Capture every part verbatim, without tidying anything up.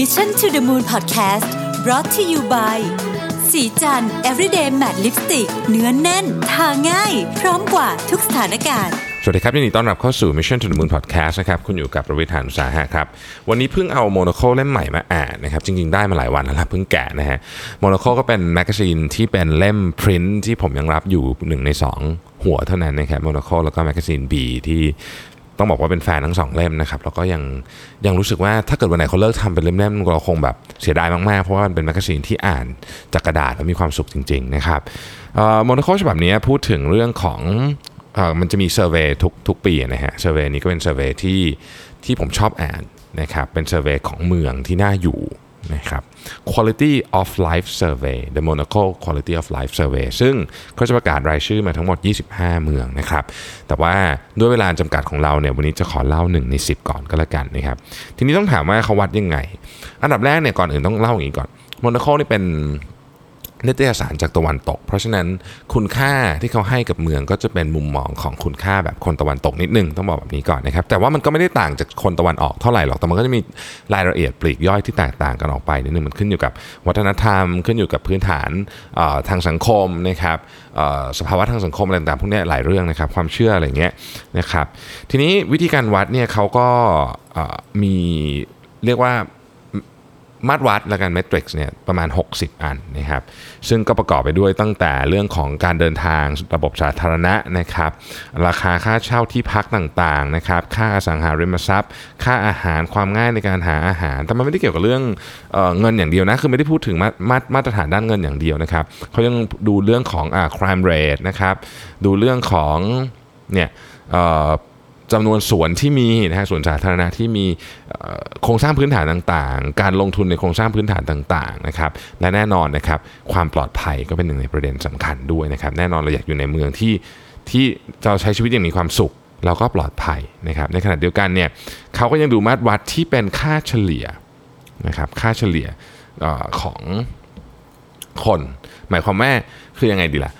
Mission to the Moon Podcast brought to you by สีจัน Everyday Matte Lipstick เนื้อแน่นทาง่ายพร้อมกว่าทุกสถานการณ์สวัสดีครับยินดีต้อนรับเข้าสู่ Mission to the Moon Podcast นะครับคุณอยู่กับประวิทย์ หาญอุตสาหะครับวันนี้เพิ่งเอา Monocle เล่มใหม่มาอ่านนะครับจริงๆได้มาหลายวันแล้วเพิ่งแกะนะฮะ Monocle ก็เป็นแมกกาซีนที่เป็นเล่ม print ที่ผมยังรับอยู่หนึ่งในสองหัวเท่านั้นนะครับ Monocle แล้วก็แมกกาซีน B ที่ต้องบอกว่าเป็นแฟนทั้งสองเล่มนะครับแล้วก็ยังยังรู้สึกว่าถ้าเกิดวันไหนเขาเลิกทำเป็นเล่มๆเราคงแบบเสียดายมากๆเพราะว่ามันเป็นแมกกาซีนที่อ่านจากกระดาษแล้วมีความสุขจริงๆนะครับเอ่อ Monocle ฉบับนี้พูดถึงเรื่องของเอ่อมันจะมีเซอร์เวย์ทุกทุกปีนะฮะเซอร์เวย์นี้ก็เป็นเซอร์เวย์ที่ที่ผมชอบอ่านนะครับเป็นเซอร์เวย์ของเมืองที่น่าอยู่นะครับ Quality of Life Survey The Monocle Quality of Life Survey ซึ่งเขาจะประกาศรายชื่อมาทั้งหมดยี่สิบห้าเมืองนะครับแต่ว่าด้วยเวลาจำกัดของเราเนี่ยวันนี้จะขอเล่าหนึ่งในสิบก่อนก็แล้วกันนะครับทีนี้ต้องถามว่าเขาวัดยังไงอันดับแรกเนี่ยก่อนอื่นต้องเล่าอย่างนี้ก่อน Monocle นี่เป็นนิตยสารจากตะวันตกเพราะฉะนั้นคุณค่าที่เขาให้กับเมืองก็จะเป็นมุมมองของคุณค่าแบบคนตะวันตกนิดนึงต้องบอกแบบนี้ก่อนนะครับแต่ว่ามันก็ไม่ได้ต่างจากคนตะวันออกเท่าไหร่หรอกแต่มันก็จะมีรายละเอียดปลีกย่อยที่แตกต่างกันออกไปนิดนึงมันขึ้นอยู่กับวัฒนธรรมขึ้นอยู่กับพื้นฐานทางสังคมนะครับสภาวะทางสังคมอะไรต่างๆพวกนี้หลายเรื่องนะครับความเชื่ออะไรอย่างเงี้ยนะครับทีนี้วิธีการวัดเนี่ยเขาก็มีเรียกว่ามาตรวัดและการเมทริกซ์เนี่ยประมาณหกสิบอันนะครับซึ่งก็ประกอบไปด้วยตั้งแต่เรื่องของการเดินทางระบบสาธารณะนะครับราคาค่าเช่าที่พักต่างๆนะครับค่าอสังหาริมทรัพย์ค่าอาหารความง่ายในการหาอาหารแต่มันไม่ได้เกี่ยวกับเรื่องเอ่อเงินอย่างเดียวนะคือไม่ได้พูดถึงมามามาตรฐานด้านเงินอย่างเดียวนะครับเขายังดูเรื่องของอ่า crime rate นะครับดูเรื่องของเนี่ยเอ่อจำนวนสวนที่มีนะฮะสวนสาธารณะที่มีโครงสร้างพื้นฐานต่างๆการลงทุนในโครงสร้างพื้นฐานต่างๆนะครับและแน่นอนนะครับความปลอดภัยก็เป็นหนึ่งในประเด็นสำคัญด้วยนะครับแน่นอนเราอยากอยู่ในเมืองที่ที่เราใช้ชีวิตอย่างมีความสุขเราก็ปลอดภัยนะครับในขณะเดียวกันเนี่ยเขาก็ยังดูมาตรวัดที่เป็นค่าเฉลี่ยนะครับค่าเฉลี่ยของคนหมายความว่าคือยังไงดีล่ะ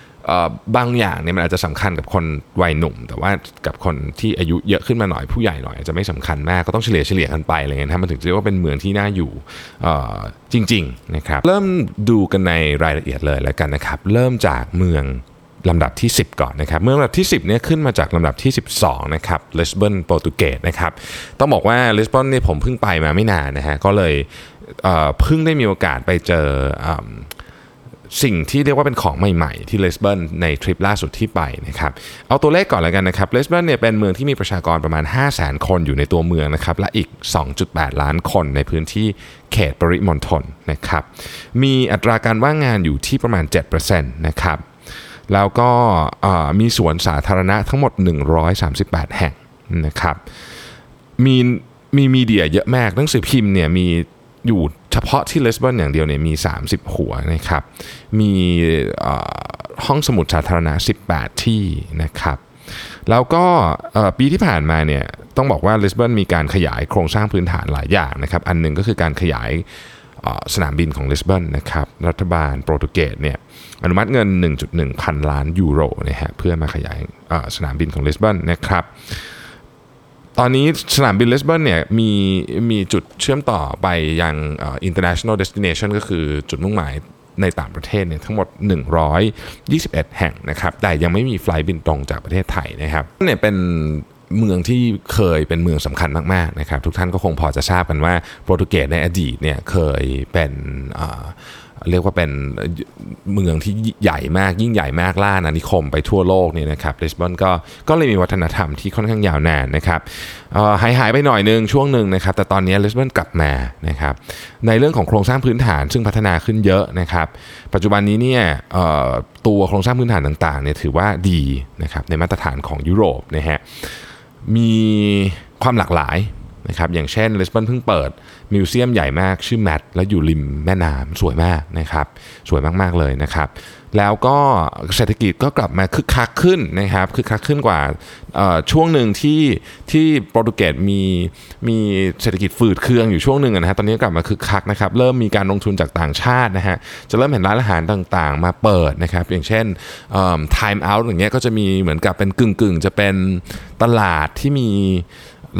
บางอย่างเนี่ยมันอาจจะสำคัญกับคนวัยหนุ่มแต่ว่ากับคนที่อายุเยอะขึ้นมาหน่อยผู้ใหญ่หน่อยอาจจะไม่สำคัญมากก็ต้องเฉลี่ยเฉลี่ยกันไปอะไรเงี้ยนะมันถึงจะเรียกว่าเป็นเมืองที่น่าอยู่จริงๆนะครับเริ่มดูกันในรายละเอียดเลยแล้วกันนะครับเริ่มจากเมืองลำดับที่สิบก่อนนะครับเมืองลำดับที่สิบเนี่ยขึ้นมาจากลำดับที่สิบสองนะครับลิสบอนโปรตุเกสนะครับต้องบอกว่าลิสบอนเนี่ยผมเพิ่งไปมาไม่นานนะฮะก็เลยเพิ่งได้มีโอกาสไปเจอสิ่งที่เรียกว่าเป็นของใหม่ๆที่ลิสบอนในทริปล่าสุดที่ไปนะครับเอาตัวเลขก่อนแล้วกันนะครับลิสบอนเนี่ยเป็นเมืองที่มีประชากรประมาณ ห้าแสน คนอยู่ในตัวเมืองนะครับและอีก สองจุดแปด ล้านคนในพื้นที่เขตปริมณฑลนะครับมีอัตราการว่างงานอยู่ที่ประมาณ เจ็ดเปอร์เซ็นต์ นะครับแล้วก็มีสวนสาธารณะทั้งหมดหนึ่งร้อยสามสิบแปดแห่งนะครับมีมีมีเดียเยอะมากหนังสือพิมพ์เนี่ยมีอยู่เฉพาะที่ลิสบอนอย่างเดียวเนี่ยมีสามสิบหัวนะครับมีห้องสมุดสาธารณะสิบแปดที่นะครับแล้วก็ปีที่ผ่านมาเนี่ยต้องบอกว่าลิสบอนมีการขยายโครงสร้างพื้นฐานหลายอย่างนะครับอันหนึ่งก็คือการขยายสนามบินของลิสบอนนะครับรัฐบาลโปรตุเกสเนี่ยอนุมัติเงิน หนึ่งจุดหนึ่ง พันล้านยูโรนะฮะเพื่อมาขยายสนามบินของลิสบอนนะครับตอนนี้สนามบินลิสบอนเนี่ยมีมีจุดเชื่อมต่อไปยังเอ่อ international destination ก็คือจุดมุ่งหมายในต่างประเทศเนี่ยทั้งหมดหนึ่งร้อยยี่สิบเอ็ดแห่งนะครับแต่ยังไม่มีไฟล์บินตรงจากประเทศไทยนะครับเนี่ยเป็นเมืองที่เคยเป็นเมืองสำคัญมากๆนะครับทุกท่านก็คงพอจะทราบกันว่าโปรตุเกสในอดีตเนี่ยเคยเป็นเอ่อเรียกว่าเป็นเมืองที่ใหญ่มากยิ่งใหญ่มากล่าอาณานิคมไปทั่วโลกนี่นะครับลิสบอนก็ก็เลยมีวัฒนธรรมที่ค่อนข้างยาวนานนะครับหายหายไปหน่อยนึงช่วงนึงนะครับแต่ตอนนี้ลิสบอนกลับมานะครับในเรื่องของโครงสร้างพื้นฐานซึ่งพัฒนาขึ้นเยอะนะครับปัจจุบันนี้เนี่ยตัวโครงสร้างพื้นฐานต่างๆเนี่ยถือว่าดีนะครับในมาตรฐานของยุโรปนะฮะมีความหลากหลายนะครับอย่างเช่นลิสบอนเพิ่งเปิดมิวเซียมใหญ่มากชื่อแมทแล้วอยู่ริมแม่น้ำสวยมากนะครับสวยมากๆเลยนะครับแล้วก็เศรษฐกิจก็กลับมาคึกคักขึ้นนะครับคึกคักขึ้นกว่าช่วงหนึ่งที่ที่โปรตุเกสมีมีเศรษฐกิจฝืดเคืองอยู่ช่วงหนึ่งนะฮะตอนนี้กลับมาคึกคักนะครับเริ่มมีการลงทุนจากต่างชาตินะฮะจะเริ่มเห็นร้านอาหารต่างๆมาเปิดนะครับอย่างเช่นเอ่อ time out อย่างเงี้ยก็จะมีเหมือนกับเป็นกึ่งๆจะเป็นตลาดที่มี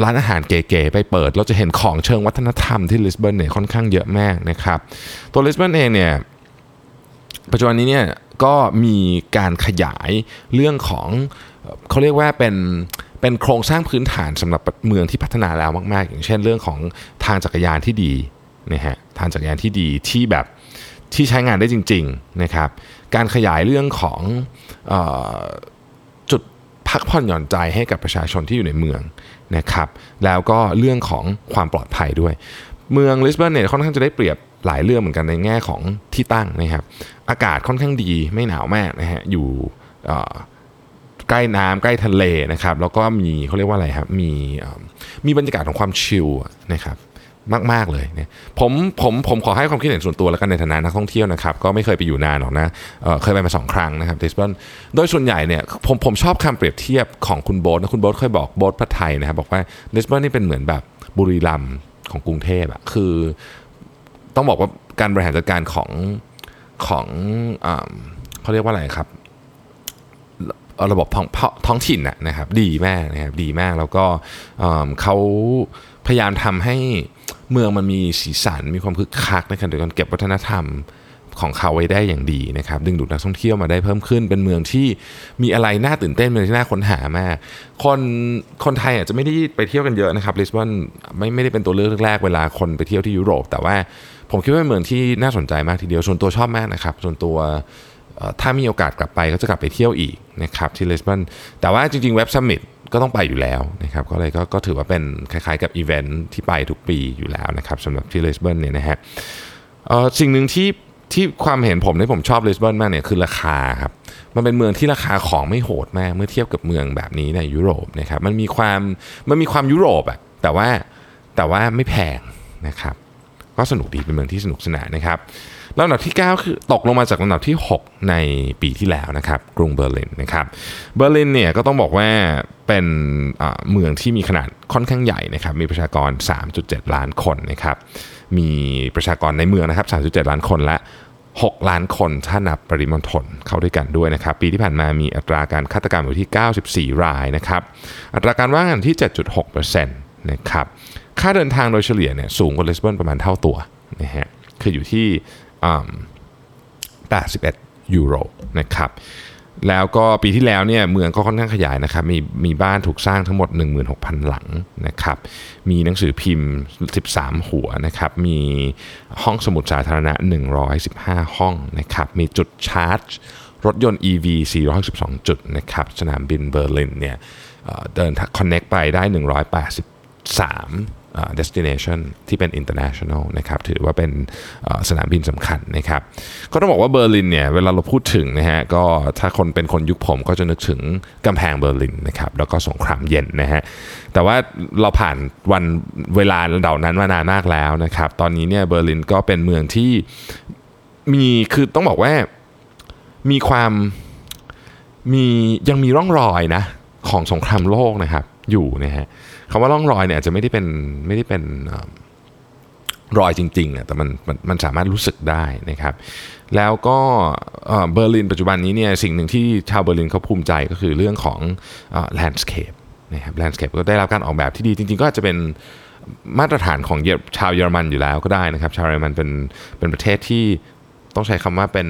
ร้านอาหารเก๋ๆไปเปิดเราจะเห็นของเชิงวัฒนธรรมที่ลิสบอนเนี่ยค่อนข้างเยอะมากนะครับตัวลิสบอนเองเนี่ยปัจจุบันนี้เนี่ยก็มีการขยายเรื่องของเขาเรียกว่าเป็นเป็นโครงสร้างพื้นฐานสำหรับเมืองที่พัฒนาแล้วมากๆอย่างเช่นเรื่องของทางจักรยานที่ดีนะฮะทางจักรยานที่ดีที่แบบที่ใช้งานได้จริงๆนะครับการขยายเรื่องของเอ่อจุดพักผ่อนหย่อนใจให้กับประชาชนที่อยู่ในเมืองนะครับแล้วก็เรื่องของความปลอดภัยด้วยเมืองลิสบอนเนี่ยค่อนข้างจะได้เปรียบหลายเรื่องเหมือนกันในแง่ของที่ตั้งนะครับอากาศค่อนข้างดีไม่หนาวมากนะฮะอยู่ใกล้น้ำใกล้ทะเลนะครับแล้วก็มีเขาเรียกว่าอะไรครับมีมีบรรยากาศของความชิลนะครับมากๆเลยเนี่ยผมผมผมขอให้ความคิดเห็นส่วนตัวแล้วกันในฐานะนักท่องเที่ยวนะครับก็ไม่เคยไปอยู่นานหรอกนะเอ่อเคยไปมาสองครั้งนะครับลิสบอนโดยส่วนใหญ่เนี่ยผมผมชอบคำเปรียบเทียบของคุณโบ๊ทนะคุณโบ๊ทเคยบอกโบ๊ทพัทไทยนะครับบอกว่าลิสบอนนี่เป็นเหมือนแบบบุรีรัมย์ของกรุงเทพอ่ะคือต้องบอกว่าการบริหารจัดการของของเอ่อเค้าเรียกว่าอะไรครับระบบท้องถิ่นน่ะนะครับดีมากนะครับดีมากแล้วก็เอ่อเค้าพยายามทำให้เมืองมันมีสีสันมีความคึกคักนะครับโดยการเก็บวัฒนธรรมของเขาไว้ได้อย่างดีนะครับดึงดูดนักท่องเที่ยวมาได้เพิ่มขึ้นเป็นเมืองที่มีอะไรน่าตื่นเต้นเป็นที่น่าค้นหามากคนคนไทยอาจจะไม่ได้ไปเที่ยวกันเยอะนะครับลิสบอนไม่ไม่ได้เป็นตัวเลือกแรกเวลาคนไปเที่ยวที่ยุโรปแต่ว่าผมคิดว่าเป็นเมืองที่น่าสนใจมากทีเดียวส่วนตัวชอบมากนะครับส่วนตัวถ้ามีโอกาสกลับไปก็จะกลับไปเที่ยวอีกนะครับที่ลิสบอนแต่ว่าจริงๆเว็บซัมมิตก็ต้องไปอยู่แล้วนะครับก็เลย ก, ก็ถือว่าเป็นคล้ายๆกับอีเวนท์ที่ไปทุกปีอยู่แล้วนะครับสำหรับที่ลิสบอนเนี่ยนะฮะสิ่งหนึ่งที่ที่ความเห็นผมที่ผมชอบลิสบอนมากเนี่ยคือราคาครับมันเป็นเมืองที่ราคาของไม่โหดมากเมื่อเทียบกับเมืองแบบนี้ในยุโรปนะครับมันมีความมันมีความยุโรปอะแต่ว่าแต่ว่าไม่แพงนะครับก็สนุกดีเป็นเมืองที่สนุกสนานนะครับลำดับที่เก้าคือตกลงมาจากลำดับที่หกในปีที่แล้วนะครับกรุงเบอร์ลินนะครับเบอร์ลินเนี่ยก็ต้องบอกว่าเป็นเมืองที่มีขนาดค่อนข้างใหญ่นะครับมีประชากร สามจุดเจ็ด ล้านคนนะครับมีประชากรในเมืองนะครับ สามจุดเจ็ด ล้านคนและหกล้านคนถ้านับปริมณฑลเข้าด้วยกันด้วยนะครับปีที่ผ่านมามีอัตราการฆาตกรรมอยู่ที่เก้าสิบสี่รายนะครับอัตราการว่างงานที่ เจ็ดจุดหกเปอร์เซ็นต์ นะครับค่าเดินทางโดยเฉลี่ยเนี่ยสูงกว่าลิสบอนประมาณเท่าตัวนะฮะคืออยู่ที่แปดสิบเอ็ดยูโรนะครับแล้วก็ปีที่แล้วเนี่ยเมืองก็ค่อนข้างขยายนะครับมีมีบ้านถูกสร้างทั้งหมด หนึ่งหมื่นหกพัน หลังนะครับมีหนังสือพิมพ์สิบสามหัวนะครับมีห้องสมุดสาธารณะหนึ่งร้อยสิบห้าห้องนะครับมีจุดชาร์จรถยนต์ อี วี สี่ร้อยหกสิบสองจุดนะครับสนามบินเบอร์ลินเนี่ยเดินคอนเนคไปได้หนึ่งร้อยแปดสิบสามdestination ที่เป็น international นะครับถือว่าเป็นสนามบินสำคัญนะครับก็ต้องบอกว่าเบอร์ลินเนี่ยเวลาเราพูดถึงนะฮะก็ถ้าคนเป็นคนยุคผมก็จะนึกถึงกำแพงเบอร์ลินนะครับแล้วก็สงครามเย็นนะฮะแต่ว่าเราผ่านวันเวลาเหล่านั้นมานานมากแล้วนะครับตอนนี้เนี่ยเบอร์ลินก็เป็นเมืองที่มีคือต้องบอกว่ามีความมียังมีร่องรอยนะของสงครามโลกนะครับอยู่นะฮะคำว่าร่องรอยเนี่ยอาจจะไม่ได้เป็นไม่ได้เป็นรอยจริงๆนะแต่มันมันมันสามารถรู้สึกได้นะครับแล้วก็เบอร์ลินปัจจุบันนี้เนี่ยสิ่งหนึ่งที่ชาวเบอร์ลินเขาภูมิใจก็คือเรื่องของแลนด์สเคปนะครับแลนด์สเคปก็ได้รับการออกแบบที่ดีจริงๆก็อาจจะเป็นมาตรฐานของชาวเยอรมันอยู่แล้วก็ได้นะครับชาวเยอรมันเป็นเป็นประเทศที่ต้องใช้คำว่าเป็น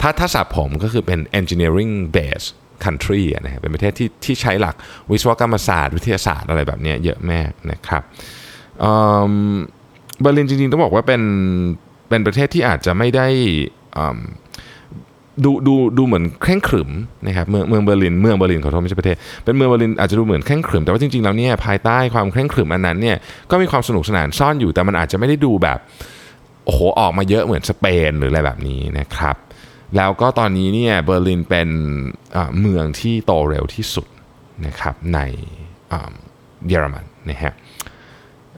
ถ้าถ้าศัพท์ผมก็คือเป็น engineering base country นะฮะเป็นประเทศที่ที่ใช้หลักวิศวกรรมศาสตร์วิทยาศาสตร์อะไรแบบนี้เยอะมากนะครับเอ่อเบอร์ลินจริงๆต้องบอกว่าเป็นเป็นประเทศที่อาจจะไม่ได้อ่าดูดูดูเหมือนเคร่งขรึมนะครับเมืองเมืองเบอร์ลินเมืองเบอร์ลินขอโทษไม่ใช่ประเทศเป็นเมืองเบอร์ลินอาจจะดูเหมือนเคร่งขรึมแต่ว่าจริงๆแล้วเนี่ยภายใต้ความเคร่งขรึมอันนั้นเนี่ยก็มีความสนุกสนานซ่อนอยู่แต่มันอาจจะไม่ได้ดูแบบโอ้โหออกมาเยอะเหมือนสเปนหรืออะไรแบบนี้นะครับแล้วก็ตอนนี้เนี่ยเบอร์ลินเป็นเมืองที่โตเร็วที่สุดนะครับในเยอรมันนะฮะ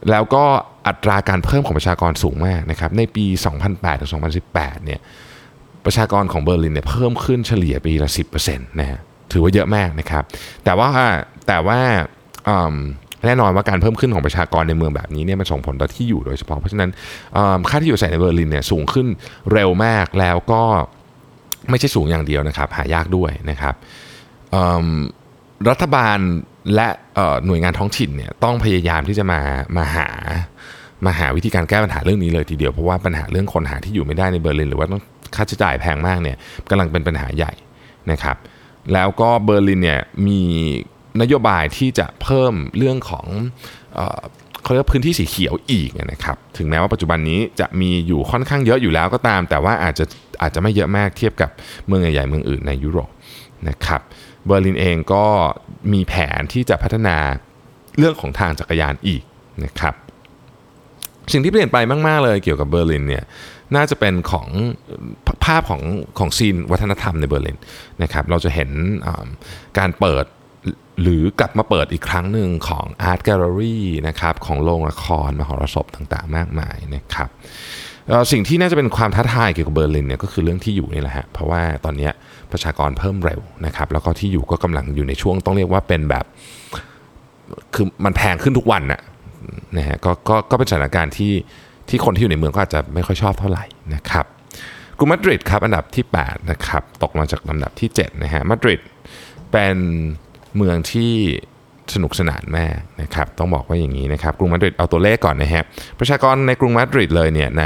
แล้วก็อัตราการเพิ่มของประชากรสูงมากนะครับในปีสองพันแปดถึงสองพันสิบแปดเนี่ยประชากรของเบอร์ลินเนี่ยเพิ่มขึ้นเฉลี่ยปีละ สิบเปอร์เซ็นต์ นะฮะถือว่าเยอะมากนะครับแต่ว่าแต่ว่าแน่นอนว่าการเพิ่มขึ้นของประชากรในเมืองแบบนี้เนี่ยมันส่งผลต่อที่อยู่โดยเฉพาะเพราะฉะนั้นค่าที่อยู่อาศัยในเบอร์ลินเนี่ยสูงขึ้นเร็วมากแล้วก็ไม่ใช่สูงอย่างเดียวนะครับหายากด้วยนะครับ รัฐบาลและหน่วยงานท้องถิ่นเนี่ยต้องพยายามที่จะมามาหามาหาวิธีการแก้ปัญหาเรื่องนี้เลยทีเดียวเพราะว่าปัญหาเรื่องคนหาที่อยู่ไม่ได้ในเบอร์ลินหรือว่าต้องค่าใช้จ่ายแพงมากเนี่ยกำลังเป็นปัญหาใหญ่นะครับแล้วก็เบอร์ลินเนี่ยมีนโยบายที่จะเพิ่มเรื่องของเอ่อเขาเรียกพื้นที่สีเขียวอีกนะครับถึงแม้ว่าปัจจุบันนี้จะมีอยู่ค่อนข้างเยอะอยู่แล้วก็ตามแต่ว่าอาจจะอาจจะไม่เยอะมากเทียบกับเมืองใหญ่ๆเมืองอื่นในยุโรปนะครับเบอร์ลินเองก็มีแผนที่จะพัฒนาเรื่องของทางจักรยานอีกนะครับสิ่งที่เปลี่ยนไปมากๆเลยเกี่ยวกับเบอร์ลินเนี่ยน่าจะเป็นของภาพของของซีนวัฒนธรรมในเบอร์ลินนะครับเราจะเห็นการเปิดหรือกลับมาเปิดอีกครั้งหนึ่งของอาร์ตแกลเลอรี่นะครับของโรงละครมหรสพต่างๆมากมายนะครับสิ่งที่น่าจะเป็นความท้าทายเกี่ยวกับเบอร์ลินเนี่ยก็คือเรื่องที่อยู่นี่แหละฮะเพราะว่าตอนนี้ประชากรเพิ่มเร็วนะครับแล้วก็ที่อยู่ก็กำลังอยู่ในช่วงต้องเรียกว่าเป็นแบบคือมันแพงขึ้นทุกวันนะนะฮะ ก, ก็ก็เป็นสถานการณ์ที่ที่คนที่อยู่ในเมืองก็อาจจะไม่ค่อยชอบเท่าไหร่นะครับกรุงมาดริดครับอันดับที่แปดนะครับตกมาจากลำดับที่เจ็ดนะฮะมาดริดเป็นเมืองที่สนุกสนานมากนะครับต้องบอกว่าอย่างนี้นะครับกรุงมาดริดเอาตัวเลขก่อนนะฮะประชากรในกรุงมาดริดเลยเนี่ยใน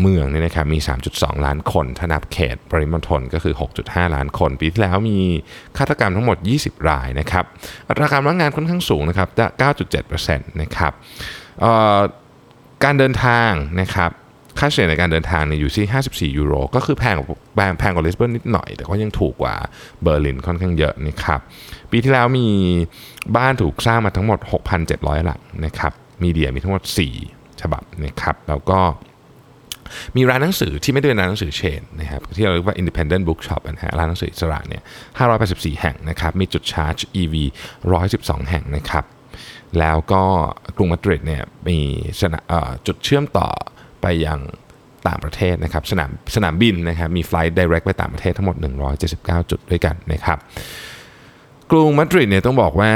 เมืองเนี่ยนะครับมี สามจุดสอง ล้านคนถ้านับเขตปริมณฑลก็คือ หกจุดห้า ล้านคนปีที่แล้วมีฆาตกรรมทั้งหมดยี่สิบรายนะครับอัตราการว่างงานค่อนข้างสูงนะครับ เก้าจุดเจ็ดเปอร์เซ็นต์ นะครับการเดินทางนะครับค่าเฉลี่ยในการเดินทางเนี่ยอยู่ที่ห้าสิบสี่ยูโรก็คือแพงกว่าแพงกว่าลิสบอนนิดหน่อยแต่ก็ยังถูกกว่าเบอร์ลินค่อนข้างเยอะนะครับปีที่แล้วมีบ้านถูกสร้างมาทั้งหมด หกพันเจ็ดร้อย หลังนะครับมีเดียมีทั้งหมดสี่ฉบับนะครับแล้วก็มีร้านหนังสือที่ไม่ได้เป็นร้านหนังสือเชนนะครับที่เราเรียกว่า Independent Bookshop นะฮะร้านหนังสืออิสระเนี่ยห้าร้อยแปดสิบสี่แห่งนะครับมีจุดชาร์จ อี วี หนึ่งร้อยสิบสองแห่งนะครับแล้วก็กรุงมาดริดเนี่ยมีจุดเชื่อมต่อไปยังต่างประเทศนะครับสนามสนามบินนะครับมีไฟล์ไดเรกไปต่างประเทศทั้งหมดหนึ่งร้อยเจ็ดสิบเก้าจุดด้วยกันนะครับกรุงมาดริดเนี่ยต้องบอกว่า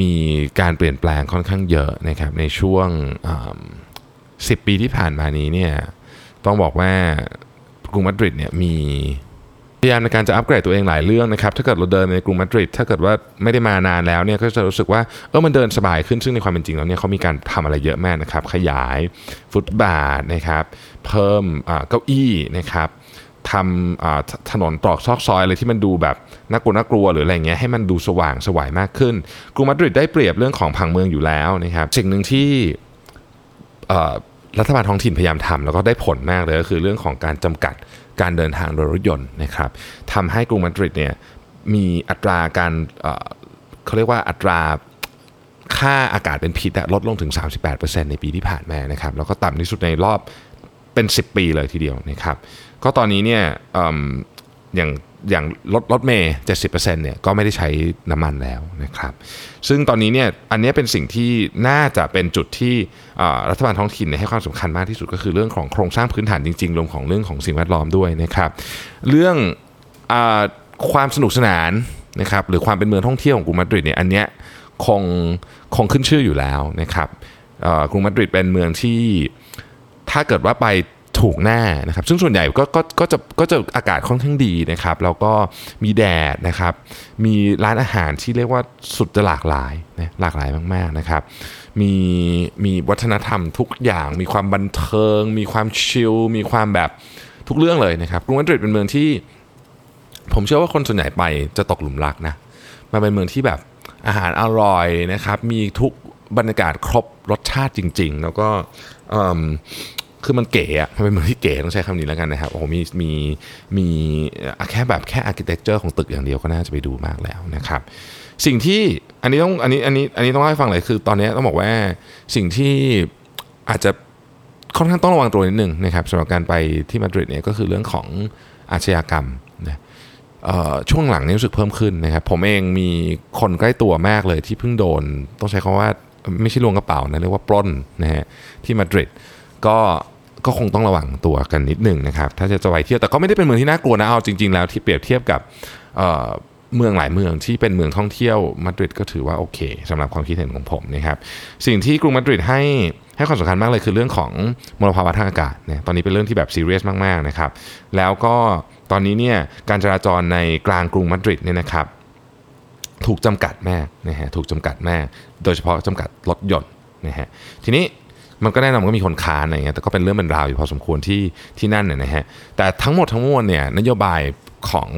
มีการเปลี่ยนแปลงค่อนข้างเยอะนะครับในช่วงสิบปีที่ผ่านมานี้เนี่ยต้องบอกว่ากรุงมาดริดเนี่ยมีพยายามในการจะอัปเกรดตัวเองหลายเรื่องนะครับถ้าเกิดเราเดินในกรุงมาดริดถ้าเกิดว่าไม่ได้มานานแล้วเนี่ยก็จะรู้สึกว่าเออมันเดินสบายขึ้นซึ่งในความเป็นจริงแล้วเนี่ยเขามีการทำอะไรเยอะมากนะครับขยายฟุตบาทนะครับเพิ่มเก้าอี้นะครับทำถนนตรอกซอกซอยอะไรที่มันดูแบบน่ากลัวน่ากลัวหรืออะไรเงี้ยให้มันดูสว่างสวยมากขึ้นกรุงมาดริดได้เปรียบเรื่องของผังเมืองอยู่แล้วนะครับสิ่งนึงที่รัฐบาลท้องถิ่นพยายามทำแล้วก็ได้ผลมากเลยก็คือเรื่องของการจำกัดการเดินทางโดยรถยนต์นะครับทำให้กรุงมาดริดเนี่ยมีอัตราการเขาเรียกว่าอัตราค่าอากาศเป็นพิษลดลงถึง สามสิบแปดเปอร์เซ็นต์ ในปีที่ผ่านมานะครับแล้วก็ต่ำที่สุดในรอบเป็นสิบปีเลยทีเดียวนะครับก็ตอนนี้เนี่ย อ, อย่างอย่างรถรถเมล์ เจ็ดสิบเปอร์เซ็นต์ เนี่ยก็ไม่ได้ใช้น้ำมันแล้วนะครับซึ่งตอนนี้เนี่ยอันนี้เป็นสิ่งที่น่าจะเป็นจุดที่รัฐบาลท้องถิ่นให้ความสำคัญมากที่สุดก็คือเรื่องของโครงสร้างพื้นฐานจริงๆรวมของเรื่องของสิ่งแวดล้อมด้วยนะครับเรื่องเอ่อความสนุกสนานนะครับหรือความเป็นเมืองท่องเที่ยวของกรุงมาดริดเนี่ยอันเนี้ยคงคงขึ้นชื่ออยู่แล้วนะครับเอ่อกรุงมาดริดเป็นเมืองที่ถ้าเกิดว่าไปถูกหน้านะครับซึ่งส่วนใหญ่ก็ก็ก็จะก็จะอากาศค่อนข้างดีนะครับแล้วก็มีแดดนะครับมีร้านอาหารที่เรียกว่าสุดจะหลากหลายนะหลากหลายมากๆนะครับมีมีวัฒนธรรมทุกอย่างมีความบันเทิงมีความชิลมีความแบบทุกเรื่องเลยนะครับกรุงมาดริดเป็นเมืองที่ผมเชื่อว่าคนส่วนใหญ่ไปจะตกหลุมรักนะมันเป็นเมืองที่แบบอาหารอร่อยนะครับมีทุกบรรยากาศครบรสชาติจริงๆแล้วก็คือมันเก๋อะมันเป็นเมืองที่เก๋ต้องใช้คำนี้แล้วกันนะครับโอ้โหมีมีมีแค่แบบแค่อาร์คิเทคเจอร์ของตึกอย่างเดียวก็น่าจะไปดูมากแล้วนะครับสิ่งที่อันนี้ต้องอันนี้อันนี้อันนี้ต้องเล่าให้ฟังเลยคือตอนนี้ต้องบอกว่าสิ่งที่อาจจะค่อนข้างต้องระวังตัวนิดนึงนะครับสำหรับการไปที่มาดริดเนี่ยก็คือเรื่องของอาชญากรรมนะช่วงหลังนี้รู้สึกเพิ่มขึ้นนะครับผมเองมีคนใกล้ตัวมากเลยที่เพิ่งโดนต้องใช้คำว่าไม่ใช่ลวงกระเป๋านะเรียกว่าปล้นนะฮะที่มาดริดก็ก็คงต้องระวังตัวกันนิดหนึ่งนะครับถ้าจะจะไปเที่ยวแต่ก็ไม่ได้เป็นเมืองที่น่ากลัวนะเอาจริงๆแล้วที่เปรียบเทียบกับเอ่อเมืองหลายเมืองที่เป็นเมืองท่องเที่ยวมาดริดก็ถือว่าโอเคสำหรับความคิดเห็นของผมนะครับสิ่งที่กรุงมาดริดให้ให้ความสำคัญมากเลยคือเรื่องของมลภาวะทางอากาศเนี่ยตอนนี้เป็นเรื่องที่แบบซีเรียสมากๆนะครับแล้วก็ตอนนี้เนี่ยการจราจรในกลางกรุงมาดริดเนี่ยนะครับ ถูกจำกัดมากนะฮะถูกจำกัดมากโดยเฉพาะจำกัดรถยนต์นะฮะทีนี้มันก็แน่นอนมันก็มีคนค้านอะไรเงี้ยแต่ก็เป็นเรื่องเป็นราวอยู่พอสมควรที่ที่นั่นเนี่ยนะฮะแต่ทั้งหมดทั้งมวลเนี่ยนโยบายของ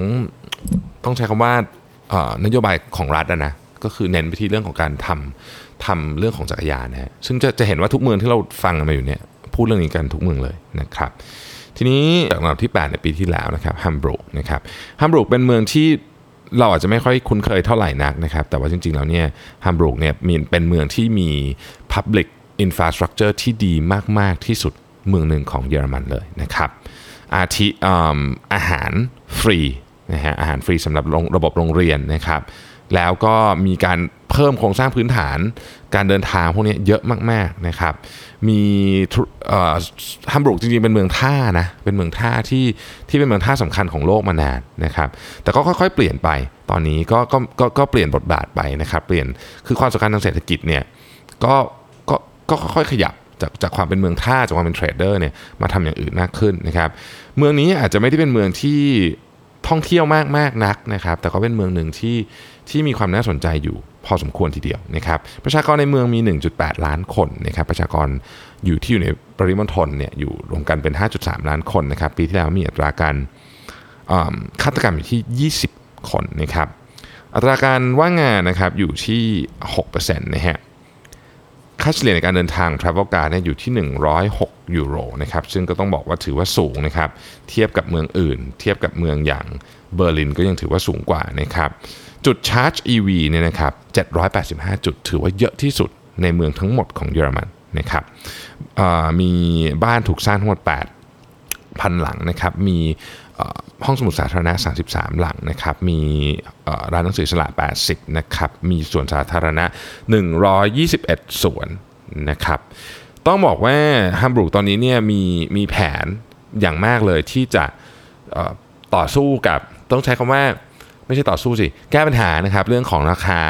ต้องใช้คำว่านโยบายของรัฐนะนะก็คือเน้นไปที่เรื่องของการทำทำเรื่องของจักรยานนะฮะซึ่งจะจะเห็นว่าทุกเมืองที่เราฟังมาอยู่เนี่ยพูดเรื่องนี้กันทุกเมืองเลยนะครับทีนี้จากลำดับที่แปดในปีที่แล้วนะครับฮัมบูร์กนะครับฮัมบูร์กเป็นเมืองที่เราอาจจะไม่ค่อยคุ้นเคยเท่าไหร่นักนะครับแต่ว่าจริงๆแล้วเนี่ยฮัมบูร์กเนี่ยมีเป็นเมืองที่มี public infrastructure ที่ดีมากๆที่สุดเมืองหนึ่งของเยอรมันเลยนะครับอาทิอาหารฟรีนะฮะอาหารฟรีสำหรับระบบโรงเรียนนะครับแล้วก็มีการเพิ่มโครงสร้างพื้นฐานการเดินทางพวกนี้เยอะมากๆนะครับมีฮัมบูร์กจริงๆเป็นเมืองท่านะเป็นเมืองท่าที่ที่เป็นเมืองท่าสำคัญของโลกมานานนะครับแต่ก็ค่อยๆเปลี่ยนไปตอนนี้ก็ก็ก็ก็เปลี่ยนบทบาทไปนะครับเปลี่ยนคือความสำคัญทางเศรษฐกิจเนี่ยก็ก็ก็ค่อยๆขยับจากจากความเป็นเมืองท่าจากความเป็นเทรดเดอร์เนี่ยมาทำอย่างอื่นมากขึ้นนะครับเมืองนี้อาจจะไม่ได้เป็นเมืองที่ท่องเที่ยวมากมากนักนะครับแต่ก็เป็นเมืองหนึ่งที่ที่มีความน่าสนใจอยู่พอสมควรทีเดียวนะครับประชากรในเมืองมี หนึ่งจุดแปด ล้านคนนะครับประชากรอยู่ที่อยู่ในปริมณฑลเนี่ยอยู่รวมกันเป็น ห้าจุดสาม ล้านคนนะครับปีที่แล้วมีอัตราการฆาตกรรมอยู่ที่ยี่สิบคนนะครับอัตราการว่างงานนะครับอยู่ที่ หกเปอร์เซ็นต์ นะฮะค่าเฉลี่ยในการเดินทาง Travel Guard เนี่ยอยู่ที่หนึ่งร้อยหกยูโรนะครับซึ่งก็ต้องบอกว่าถือว่าสูงนะครับเทียบกับเมืองอื่นเทียบกับเมืองอย่างเบอร์ลินก็ยังถือว่าสูงกว่านะครับจุดชาร์จ อี วี เนี่ยนะครับเจ็ดร้อยแปดสิบห้าจุดถือว่าเยอะที่สุดในเมืองทั้งหมดของเยอรมันนะครับมีบ้านถูกสร้างทั้งหมด แปดพัน หลังนะครับมีห้องสมุดสาธารณะสามสิบสามหลังนะครับมีร้านหนังสืออิสระแปดสิบนะครับมีสวนสาธารณะหนึ่งร้อยยี่สิบเอ็ดสวนนะครับต้องบอกว่าฮัมบูร์กตอนนี้เนี่ยมีมีแผนอย่างมากเลยที่จะต่อสู้กับต้องใช้คำว่าไม่ใช่ต่อสู้สิแก้ปัญหานะครับเรื่องของราคา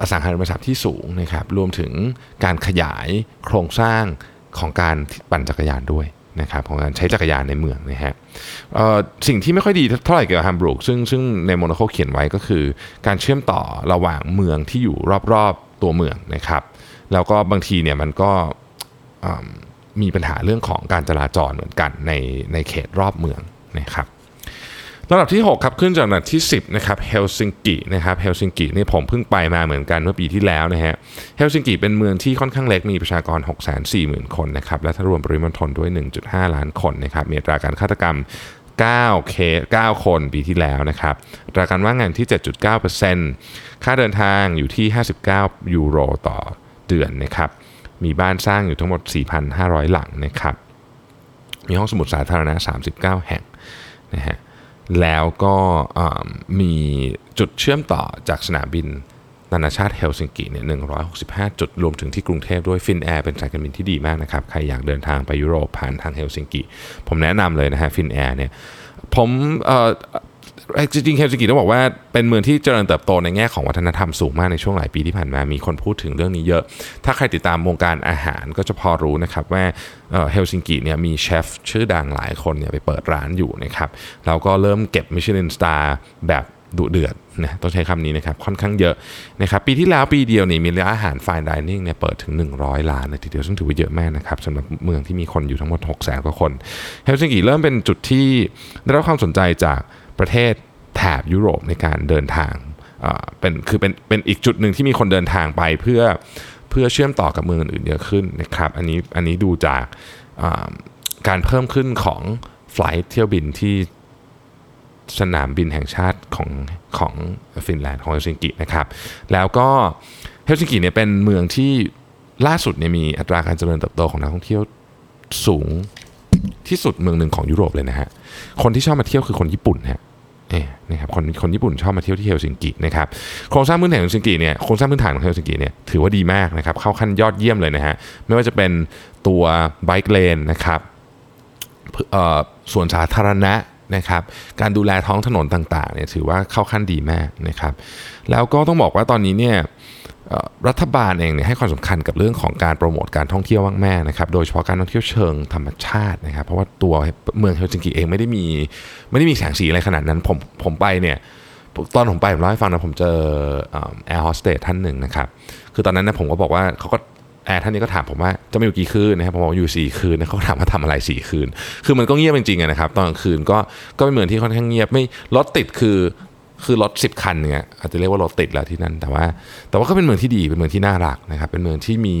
อสังหาริมทรัพย์ที่สูงนะครับรวมถึงการขยายโครงสร้างของการปั่นจักรยานด้วยนะครับของการใช้จักรยานในเมืองนะฮะสิ่งที่ไม่ค่อยดีเท่าไหร่เกี่ยวกับฮัมบูร์กซึ่งซึ่งในโมโนโคเขียนไว้ก็คือการเชื่อมต่อระหว่างเมืองที่อยู่รอบๆตัวเมืองนะครับแล้วก็บางทีเนี่ยมันก็มีปัญหาเรื่องของการจราจรเหมือนกันในในเขตรอบเมืองนะครับลำดับที่หกครับขึ้นจากลำดับที่สิบนะครับเฮลซิงกินะครับเฮลซิงกินี่ผมเพิ่งไปมาเหมือนกันเมื่อปีที่แล้วนะฮะเฮลซิงกิเป็นเมืองที่ค่อนข้างเล็กมีประชากร หกแสนสี่หมื่น คนนะครับและถ้ารวมปริมณฑลด้วย หนึ่งจุดห้า ล้านคนนะครับมีอัตราการฆาตกรรม เก้าเค เก้า คนปีที่แล้วนะครับอัตราการว่างงานที่ เจ็ดจุดเก้าเปอร์เซ็นต์ ค่าเดินทางอยู่ที่ห้าสิบเก้ายูโรต่อเดือนนะครับมีบ้านสร้างอยู่ทั้งหมด สี่พันห้าร้อย หลังนะครับมีห้องสมุดสาธารณะสามสิบเก้าแห่งนะฮะแล้วก็มีจุดเชื่อมต่อจากสนามบินนานาชาติเฮลซิงกิเนี่ยหนึ่งร้อยหกสิบห้าจุดรวมถึงที่กรุงเทพด้วยฟินแอร์เป็นสายการบินที่ดีมากนะครับใครอยากเดินทางไปยุโรปผ่านทางเฮลซิงกิผมแนะนำเลยนะฮะฟินแอร์เนี่ยผมจริงๆเฮลซิงกิต้องบอกว่าเป็นเมืองที่เจริญเติบโตในแง่ของวัฒนธรรมสูงมากในช่วงหลายปีที่ผ่านมามีคนพูดถึงเรื่องนี้เยอะถ้าใครติดตามวงการอาหารก็จะพอรู้นะครับว่าเฮลซิงกิเนี่ยมีเชฟชื่อดังหลายคนเนี่ยไปเปิดร้านอยู่นะครับแล้วก็เริ่มเก็บมิชลินสตาร์แบบดุเดือดนะต้องใช้คำนี้นะครับค่อนข้างเยอะนะครับปีที่แล้วปีเดียวนี่มีร้านอาหาร Fine Dining เนี่ยเปิดถึงหนึ่งร้อยล้านเลยทีเดียวซึ่งถือว่าเยอะมากนะครับสำหรับเมืองที่มีคนอยู่ทั้งหมด หกแสน กว่าคนเฮลซิงกิเริ่มเป็นจุดที่ได้รับความสนใจจากประเทศแถบยุโรปในการเดินทางเป็นคือเป็นเป็นอีกจุดหนึ่งที่มีคนเดินทางไปเพื่อเพื่อเชื่อมต่อกับเมืองอื่นเยอะขึ้นนะครับอันนี้อันนี้ดูจากการเพิ่มขึ้นของไฟล์เที่ยวบินที่สนามบินแห่งชาติของของฟินแลนด์ของเฮลซิงกินะครับแล้วก็เฮลซิงกิเนี่ยเป็นเมืองที่ล่าสุดเนี่ยมีอัตราการเจริญเติบโตของนักท่องเที่ยวสูงที่สุดเมืองหนึ่งของยุโรปเลยนะฮะคนที่ชอบมาเที่ยวคือคนญี่ปุ่นฮะนะครับคนคนญี่ปุ่นชอบมาเที่ยวที่เฮลซิงกินะครับโครงสร้างพื้นฐานของเฮลซิงกิเนี่ยโครงสร้างพื้นฐานของเฮลซิงกิเนี่ยถือว่าดีมากนะครับเข้าขั้นยอดเยี่ยมเลยนะฮะไม่ว่าจะเป็นตัวไบค์เลนนะครับส่วนสาธารณะนะครับการดูแลท้องถนนต่างๆเนี่ยถือว่าเข้าขั้นดีมากนะครับแล้วก็ต้องบอกว่าตอนนี้เนี่ยรัฐบาลเองเนี่ยให้ความสำคัญกับเรื่องของการโปรโมทการท่องเที่ยวมากๆนะครับโดยเฉพาะการท่องเที่ยวเชิงธรรมชาตินะครับเพราะว่าตัวเมืองเฮลซิงกิเองไม่ได้มีไม่ได้มีแสงสีอะไรขนาดนั้นผมผมไปเนี่ย ตอนผมไปผมเล่าให้ฟังนะผมเจอแอร์โฮสเตสท่านหนึ่งนะครับคือตอนนั้นนะผมก็บอกว่าเขาก็แอร์ท่านนี้ก็ถามผมว่าจะมาอยู่กี่คืนนะครับผมบอกอยู่สี่คืนนะเขาถามว่าทำอะไรสี่คืนคือมันก็เงียบจริงๆนะครับตอนกลางคืนก็ก็เป็นเหมือนที่ค่อนข้างเงียบไม่รถติดคือคือรถสิบคันเงี้ยอาจจะเรียกว่ารถติดแล้วที่นั่นแต่ว่าแต่ว่าก็เป็นเมืองที่ดีเป็นเมืองที่น่ารักนะครับเป็นเมืองที่มี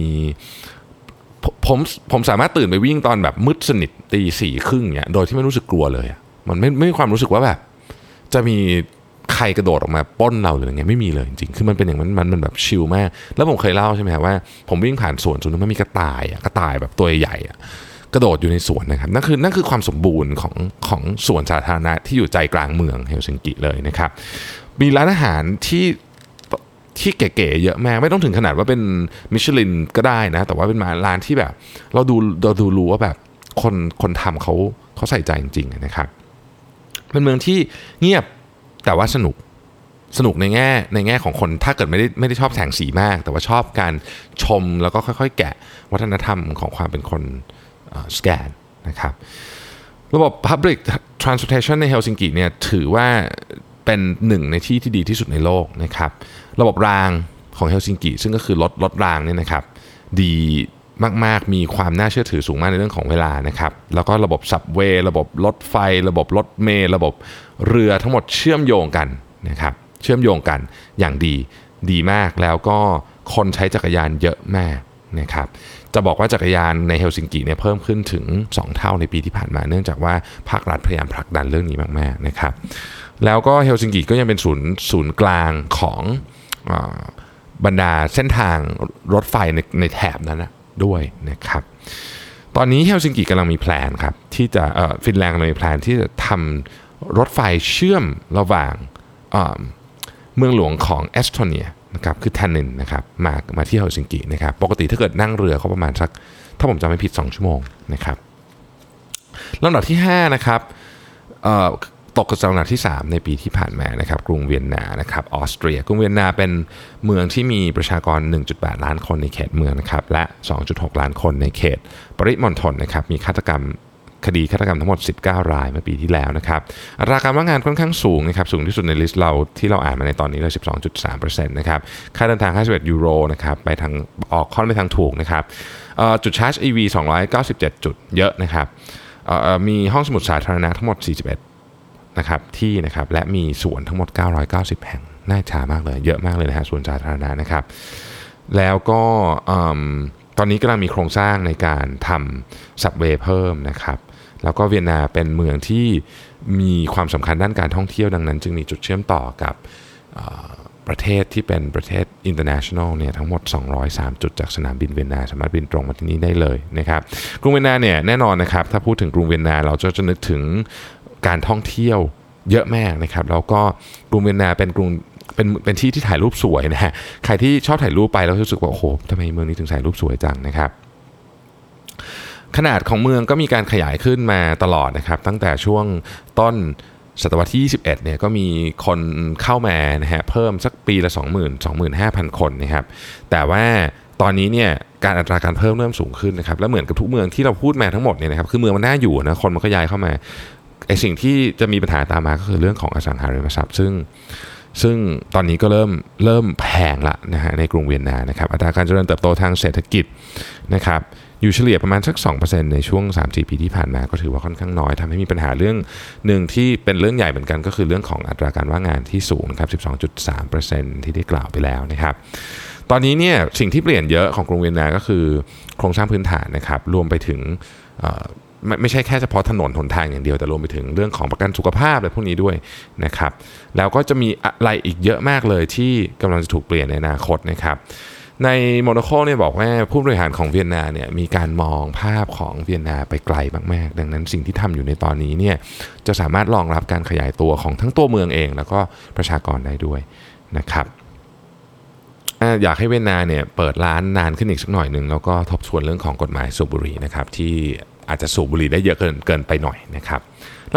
ผมผมสามารถตื่นไปวิ่งตอนแบบมืดสนิทตีสี่ครึ่งเนี่ยโดยที่ไม่รู้สึกกลัวเลยมันไม่ไม่มีความรู้สึกว่าแบบจะมีใครกระโดดออกมาป้นเราหรืออะไรเงี้ยไม่มีเลยจริงๆคือมันเป็นอย่างนั้นมันมันแบบชิลมากแล้วผมเคยเล่าใช่ไหมครับว่าผมวิ่งผ่านสวนจนมันมีกระต่ายอ่ะกระต่ายแบบตัวใหญ่อ่ะกระโดดอยู่ในสวนนะครับนั่นคือนั่นคือความสมบูรณ์ของของสวนสาธารณะที่อยู่ใจกลางเมืองเฮลซิงกิเลยนะครับมีร้านอาหารที่ที่เก๋ๆเยอะมากไม่ต้องถึงขนาดว่าเป็นมิชลินก็ได้นะแต่ว่าเป็นร้านที่แบบเราดูเราดูรู้ว่าแบบคนคนทำเขาเขาใส่ใจจริงๆนะครับเป็นเมืองที่เงียบแต่ว่าสนุกสนุกในแง่ในแง่ของคนถ้าเกิดไม่ได้ไม่ได้ชอบแสงสีมากแต่ว่าชอบการชมแล้วก็ค่อยๆแกะวัฒนธรรมของความเป็นคนสแกนนะครับระบบ Public Transportation ในเฮลซิงกิเนี่ยถือว่าเป็นหนึ่งในที่ที่ดีที่สุดในโลกนะครับระบบรางของเฮลซิงกิซึ่งก็คือรถรถรางเนี่ยนะครับดีมากๆมีความน่าเชื่อถือสูงมากในเรื่องของเวลานะครับแล้วก็ระบบซับเวย์ระบบรถไฟระบบรถเมล์ระบบเรือทั้งหมดเชื่อมโยงกันนะครับเชื่อมโยงกันอย่างดีดีมากแล้วก็คนใช้จักรยานเยอะมากนะครับจะบอกว่าจักรยานในเฮลซิงกิเนี่ยเพิ่มขึ้นถึงสองเท่าในปีที่ผ่านมาเนื่องจากว่าภาครัฐพยายามผลักดันเรื่องนี้มากๆนะครับแล้วก็เฮลซิงกิก็ยังเป็นศูนย์ศูนย์กลางของบรรดาเส้นทางรถไฟในในแถบนั้นนะด้วยนะครับตอนนี้เฮลซิงกิกำลังมีแพลนครับที่จะเอ่อฟินแลนด์กำลังมีแพลนที่จะทำรถไฟเชื่อมระหว่างเอ่อเมืองหลวงของเอสโตเนียนะครับคือทานินนะครับมามาที่เฮลซิงกินะครับปกติถ้าเกิดนั่งเรือก็ประมาณสักถ้าผมจำไม่ผิดสองชั่วโมงนะครับลำดับที่ห้านะครับเอ่อตกกับลำดับที่สามในปีที่ผ่านมานะครับกรุงเวียนนานะครับออสเตรียกรุงเวียนนาเป็นเมืองที่มีประชากร หนึ่งจุดแปด ล้านคนในเขตเมืองนะครับและ สองจุดหก ล้านคนในเขตปริมณฑลนะครับมีฆาตกรรมคดีฆาตกรรมทั้งหมดสิบเก้ารายเมื่อปีที่แล้วนะครับอัตราการว่างงานค่อนข้างสูงนะครับสูงที่สุดในลิสต์เราที่เราอ่านมาในตอนนี้เลย สิบสองจุดสามเปอร์เซ็นต์ นะครับค่าเดินทางห้าสิบเอ็ดยูโรนะครับไปทางออกค่อนไปทางถูกนะครับจุดชาร์จ อี วี สองร้อยเก้าสิบเจ็ดจุดเยอะนะครับมีห้องสมุดสาธารณะทั้งหมดสี่สิบเอ็ดนะครับที่นะครับและมีสวนทั้งหมดเก้าร้อยเก้าสิบแห่งน่าชามากเลยเยอะมากเลยนะฮะสวนสาธารณะนะครับแล้วก็ตอนนี้กำลังมีโครงสร้างในการทำซับเวย์เพิ่มนะครับแล้วก็เวียนนาเป็นเมืองที่มีความสำคัญด้านการท่องเที่ยวดังนั้นจึงมีจุดเชื่อมต่อกับประเทศที่เป็นประเทศ international เนี่ยทั้งหมดสองร้อยสามจุดจากสนามบินเวียนนาสามารถบินตรงมาที่นี่ได้เลยนะครับกรุงเวียนนาเนี่ยแน่นอนนะครับถ้าพูดถึงกรุงเวียนนาเราจะจะนึกถึงการท่องเที่ยวเยอะมากนะครับแล้วก็กรุงเวียนนาเป็นกรุงเป็นเป็นที่ที่ถ่ายรูปสวยนะฮะใครที่ชอบถ่ายรูปไปแล้วรู้สึกว่าโอ้โหทำไมเมืองนี้ถึงถ่ายรูปสวยจังนะครับขนาดของเมืองก็มีการขยายขึ้นมาตลอดนะครับตั้งแต่ช่วงต้นศตวรรษที่ยี่สิบเอ็ดเนี่ยก็มีคนเข้ามานะฮะเพิ่มสักปีละ สองหมื่น สองหมื่นห้าพัน คนนะครับแต่ว่าตอนนี้เนี่ยการอัตราการเพิ่มเริ่มสูงขึ้นนะครับและเหมือนกับทุกเมืองที่เราพูดมาทั้งหมดเนี่ยนะครับคือเมืองมันน่าอยู่นะคนมันก็ย้ายเข้ามาไอ้สิ่งที่จะมีปัญหาตามมาก็คือเรื่องของอสังหาริมทรัพย์ซึ่งซึ่งตอนนี้ก็เริ่มเริ่มแพงละนะฮะในกรุงเวียนนานะครับอัตราการเจริญเติบโตทางเศรษฐกิจนะครับอยู่เฉลี่ยประมาณสัก สองเปอร์เซ็นต์ ในช่วง สามถึงสี่ ปีที่ผ่านมาก็ถือว่าค่อนข้างน้อยทำให้มีปัญหาเรื่องหนึ่งที่เป็นเรื่องใหญ่เหมือนกันก็คือเรื่องของอัตราการว่างงานที่สูงนะครับ สิบสองจุดสามเปอร์เซ็นต์ ที่ได้กล่าวไปแล้วนะครับตอนนี้เนี่ยสิ่งที่เปลี่ยนเยอะของกรุงเวียนนาก็คือโครงสร้างพื้นฐานนะครับรวมไปถึงไม่ไม่ใช่แค่เฉพาะถนนหนทางอย่างเดียวแต่รวมไปถึงเรื่องของประกันสุขภาพอะไรพวกนี้ด้วยนะครับแล้วก็จะมีอะไรอีกเยอะมากเลยที่กำลังจะถูกเปลี่ยนในอนาคตนะครับใน Monocle เนี่ยบอกว่าผู้บริหารของเวียนนาเนี่ยมีการมองภาพของเวียนนาไปไกลมากๆดังนั้นสิ่งที่ทำอยู่ในตอนนี้เนี่ยจะสามารถรองรับการขยายตัวของทั้งตัวเมืองเองแล้วก็ประชากรได้ด้วยนะครับอยากให้เวียนนาเนี่ยเปิดร้านนานขึ้นอีกสักหน่อยนึงแล้วก็ทบทวนเรื่องของกฎหมายสูบบุหรี่นะครับที่ อาจจะสูบบุหรี่ได้เยอะเกินเกินไปหน่อยนะครับ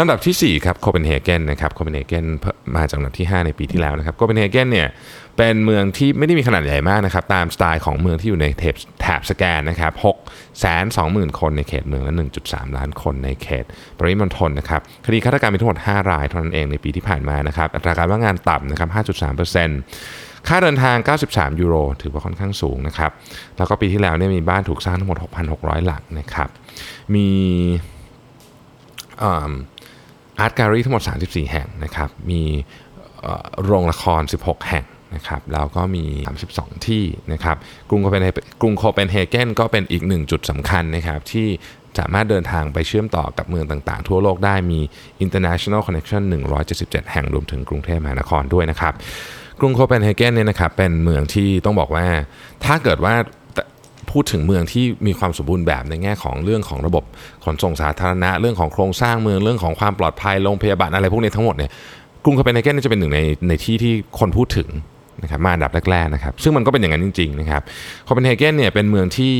ลำดับที่สี่ครับโคเปนเฮเกนนะครับโคเปนเฮเกนมาจากลำดับที่ห้าในปีที่แล้วนะครับโคเปนเฮเกนเนี่ยเป็นเมืองที่ไม่ได้มีขนาดใหญ่มากนะครับตามสไตล์ของเมืองที่อยู่ในแถบสแกนนะครับ หกแสนสองหมื่น คนในเขตเมืองและ หนึ่งจุดสาม ล้านคนในเขตปริมณฑลนะครับคดีฆาตกรรมมีทั้งหมดห้ารายเท่านั้นเองในปีที่ผ่านมานะครับอัตราการว่างงานต่ำนะครับ ห้าจุดสามเปอร์เซ็นต์ ค่าเดินทางเก้าสิบสามยูโรถือว่าค่อนข้างสูงนะครับแล้วก็ปีที่แล้วเนี่ยมีบ้านถูกสร้างทั้งหมด หกพันหกร้อย หลังนะครับมีอาร์ตแกลเลอรี่ทั้งหมดสามสิบสี่แห่งนะครับมีโรงละครสิบหกแห่งนะครับแล้วก็มีสามสิบสองที่นะครับกรุงโคเปนเฮเกนกรุงโคเปนเฮเกนก็เป็นอีกหนึ่งจุดสำคัญนะครับที่สามารถเดินทางไปเชื่อมต่อกับเมืองต่างๆทั่วโลกได้มี International Connection หนึ่งร้อยเจ็ดสิบเจ็ดแห่งรวมถึงกรุงเทพมหานครด้วยนะครับกรุงโคเปนเฮเกนเนี่ยนะครับเป็นเมืองที่ต้องบอกว่าถ้าเกิดว่าพูดถึงเมืองที่มีความสมบูรณ์แบบในแง่ของเรื่องของระบบขนส่งสาธารณะเรื่องของโครงสร้างเมืองเรื่องของความปลอดภัยโรงพยาบาลอะไรพวกนี้ทั้งหมดเนี่ยกรุงโคเปนเฮเกนจะเป็นหนึ่งในในที่ที่คนพูดถึงนะครับมาอันดับแรกๆนะครับซึ่งมันก็เป็นอย่างนั้นจริงๆนะครับโคเปนเฮเกนเนี่ยเป็นเมืองที่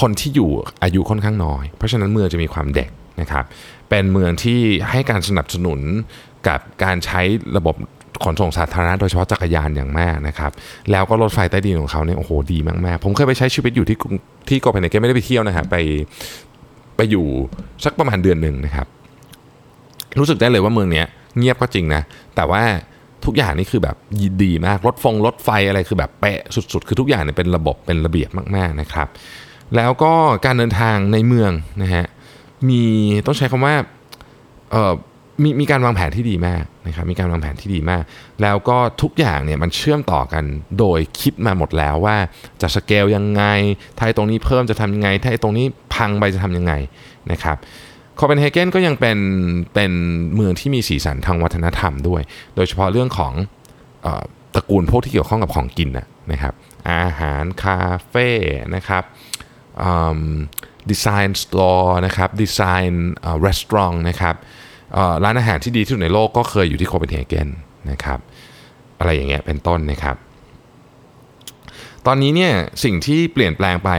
คนที่อยู่อายุค่อนข้างน้อยเพราะฉะนั้นเมืองจะมีความเด็กนะครับเป็นเมืองที่ให้การสนับสนุนกับการใช้ระบบขนส่งสาธารณะโดยเฉพาะจักรยานอย่างมากนะครับแล้วก็รถไฟใต้ดินของเขาเนี่ยโอ้โหดีมากๆผมเคยไปใช้ชีวิตอยู่ที่ที่โคเปนเฮเกนไม่ได้ไปเที่ยวนะฮะไปไปอยู่สักประมาณเดือนหนึ่งนะครับรู้สึกได้เลยว่าเมืองเนี้ยเงียบก็จริงนะแต่ว่าทุกอย่างนี่คือแบบดีมากรถฟงรถไฟอะไรคือแบบเป๊ะสุดๆคือทุกอย่างเนี่ยเป็นระบบเป็นระเบียบมากๆนะครับแล้วก็การเดินทางในเมืองนะฮะมีต้องใช้คำว่าเอ่อมีมีการวางแผนที่ดีมากนะครับมีการวางแผนที่ดีมากแล้วก็ทุกอย่างเนี่ยมันเชื่อมต่อกันโดยคิดมาหมดแล้วว่าจะสเกลยังไงถ้าตรงนี้เพิ่มจะทำยังไงถ้าตรงนี้พังไปจะทำยังไงนะครับโคเปนเฮเกนก็ยังเป็นเป็นเมืองที่มีสีสันทางวัฒนธรรมด้วยโดยเฉพาะเรื่องของเอ่อตระกูลพวกที่เกี่ยวข้องกับของกินนะนะครับอาหารคาเฟ่นะครับดีไซน์สโตร์นะครับดีไซน์ร้านอาหารนะครับร้านอาหารที่ดีที่สุดในโลกก็เคยอยู่ที่โคเปนเฮเกนนะครับอะไรอย่างเงี้ยเป็นต้นนะครับตอนนี้เนี่ยสิ่งที่เปลี่ยนแปลงไป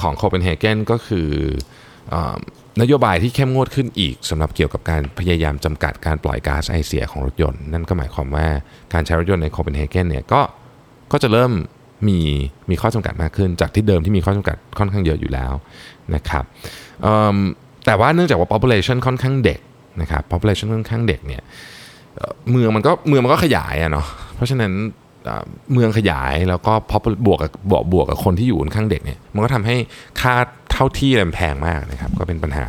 ของโคเปนเฮเกนก็คือนโยบายที่เข้มงวดขึ้นอีกสำหรับเกี่ยวกับการพยายามจำกัดการปล่อยก๊าซไอเสียของรถยนต์นั่นก็หมายความว่าการใช้รถยนต์ในโคเปนเฮเกนเนี่ยก็ก็จะเริ่มมีมีข้อจำกัดมากขึ้นจากที่เดิมที่มีข้อจำกัดค่อนข้างเยอะอยู่แล้วนะครับแต่ว่าเนื่องจากว่า population ค่อนข้างเด็กนะครับ population ค่อนข้างเด็กเนี่ยเมืองมันก็เมืองมันก็ขยายอะเนาะเพราะฉะนั้นเมืองขยายแล้วก็พอบวกกับบวกกับคนที่อยู่ค่อนข้างเด็กเนี่ยมันก็ทำให้ค่าเท่าที่มันแพงมากนะครับก็เป็นปัญหา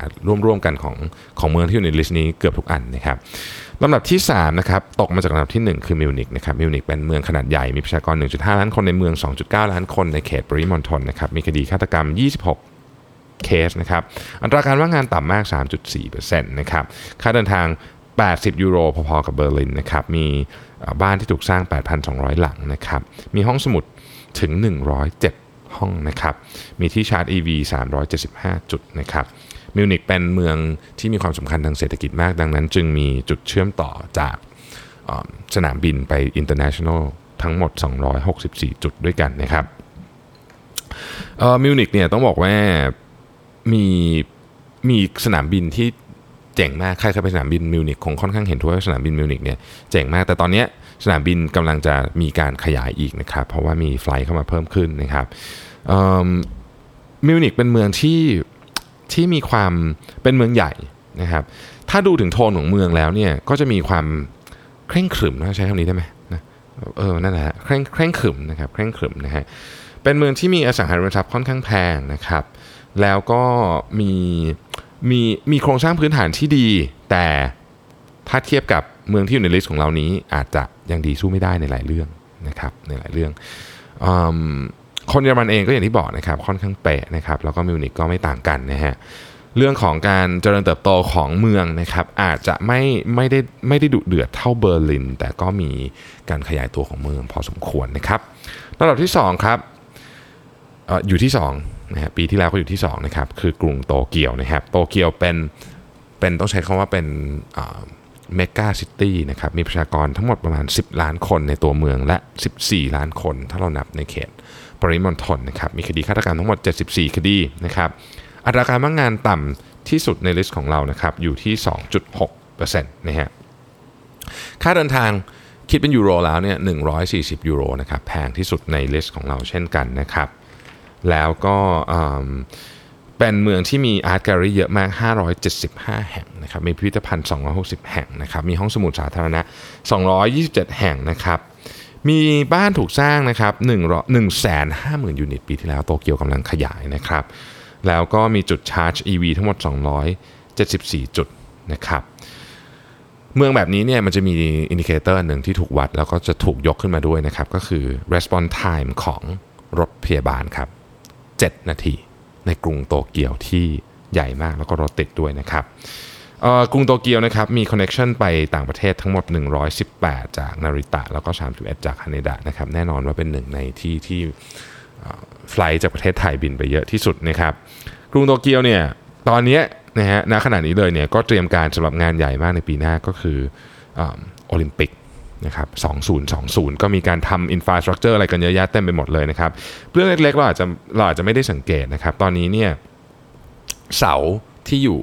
ร่วมๆกันของของเมืองที่อยู่ในลิสต์นี้เกือบทุกอันนะครับลำดับที่สามนะครับตกมาจากลำดับที่หนึ่งคือมิวนิกนะครับมิวนิกเป็นเมืองขนาดใหญ่มีประชากร หนึ่งจุดห้า ล้านคนในเมือง สองจุดเก้า ล้านคนในเขตปริมณฑลนะครับมีคดีฆาตกรรมยี่สิบหกเคสนะครับอัตราการว่างงานต่ำมาก สามจุดสี่เปอร์เซ็นต์ นะครับค่าเดินทางแปดสิบยูโรพอๆกับเบอร์ลินนะครับมีบ้านที่ถูกสร้าง แปดพันสองร้อย หลังนะครับมีห้องสมุดถึงหนึ่งร้อยเจ็ดห้องนะครับมีที่ชาร์จ อี วี สามร้อยเจ็ดสิบห้าจุดนะครับมิวนิกเป็นเมืองที่มีความสำคัญทางเศรษฐกิจมากดังนั้นจึงมีจุดเชื่อมต่อจากสนามบินไป International ทั้งหมดสองร้อยหกสิบสี่จุดด้วยกันนะครับมิวนิกเนี่ยต้องบอกว่ามีมีสนามบินที่เจ๋งมากใครเคยไปสนามบินมิวนิกคงค่อนข้างเห็นทั่วว่าสนามบินมิวนิกเนี่ยเจ๋งมากแต่ตอนนี้สนามบินกำลังจะมีการขยายอีกนะครับเพราะว่ามีไฟล์เข้ามาเพิ่มขึ้นนะครับมิวนิกเป็นเมืองที่ที่มีความเป็นเมืองใหญ่นะครับถ้าดูถึงโทนของเมืองแล้วเนี่ยก็จะมีความเคร่งขรึมนะใช้คำนี้ได้ไหมนะเออนั่นแหละเคร่งเคร่งขรึมนะครับเคร่งขรึมนะฮะเป็นเมืองที่มีอสังหาริมทรัพย์ค่อนข้างแพงนะครับแล้วก็มีมีมีโครงสร้างพื้นฐานที่ดีแต่ถ้าเทียบกับเมืองที่อยู่ในลิสต์ของเรานี้อาจจะยังดีสู้ไม่ได้ในหลายเรื่องนะครับในหลายเรื่องคนเยอรมันเองก็อย่างที่บอกนะครับค่อนข้างเป๊ะนะครับแล้วก็มิวนิกก็ไม่ต่างกันนะฮะเรื่องของการเจริญเติบโตของเมืองนะครับอาจจะไม่ไม่ได้ไม่ได้ดุเดือดเท่าเบอร์ลินแต่ก็มีการขยายตัวของเมืองพอสมควรนะครับลำดับที่สองครับเอ่ออยู่ที่สองนะฮะปีที่แล้วก็อยู่ที่สองนะครับคือกรุงโตเกียวนะครับโตเกียวเป็นเป็นต้องใช้คำว่าเป็นเมกาซิตี้นะครับมีประชากรทั้งหมดประมาณสิบล้านคนในตัวเมืองและสิบสี่ล้านคนถ้าเรานับในเขตปริมณฑลนะครับมีคดีฆาตกรรมทั้งหมดเจ็ดสิบสี่คดีนะครับ อัตราการว่างงานต่ำที่สุดในลิสต์ของเรานะครับอยู่ที่ สองจุดหกเปอร์เซ็นต์ นะฮะค่าเดินทางคิดเป็นยูโรแล้วเนี่ยหนึ่งร้อยสี่สิบยูโรนะครับแพงที่สุดในลิสต์ของเราเช่นกันนะครับแล้วก็เป็นเมืองที่มีอาร์ตแกลเลอรี่เยอะมากห้าร้อยเจ็ดสิบห้าแห่งนะครับมีพิพิธภัณฑ์สองร้อยหกสิบแห่งนะครับมีห้องสมุดสาธารณะสองร้อยยี่สิบเจ็ดแห่งนะครับมีบ้านถูกสร้างนะครับ หนึ่งแสนห้าหมื่น ยูนิตปีที่แล้วโตเกียวกำลังขยายนะครับแล้วก็มีจุดชาร์จ อี วี ทั้งหมดสองร้อยเจ็ดสิบสี่จุดนะครับเมืองแบบนี้เนี่ยมันจะมีอินดิเคเตอร์หนึ่งที่ถูกวัดแล้วก็จะถูกยกขึ้นมาด้วยนะครับก็คือ response time ของรถพยาบาลครับเจ็ดนาทีในกรุงโตเกียวที่ใหญ่มากแล้วก็รถติดด้วยนะครับกรุงโตเกียวนะครับมีคอนเนคชั่นไปต่างประเทศทั้งหมดหนึ่งร้อยสิบแปดจากนาริตะแล้วก็สามสิบเอ็ดจากฮาเนดะนะครับแน่นอนว่าเป็นหนึ่งในที่ที่ไฟล์จากประเทศไทยบินไปเยอะที่สุดนะครับกรุงโตเกียวเนี่ยตอนนี้นะฮะณขณะนี้เลยเนี่ยก็เตรียมการสำหรับงานใหญ่มากในปีหน้าก็คือโอลิมปิกนะครับสองพันยี่สิบก็มีการทำอินฟราสตรัคเจอร์อะไรกันเยอะแยะเต็มไปหมดเลยนะครับเรื่องเล็กๆเราอาจจะเราอาจจะไม่ได้สังเกตนะครับตอนนี้เนี่ยเสาที่อยู่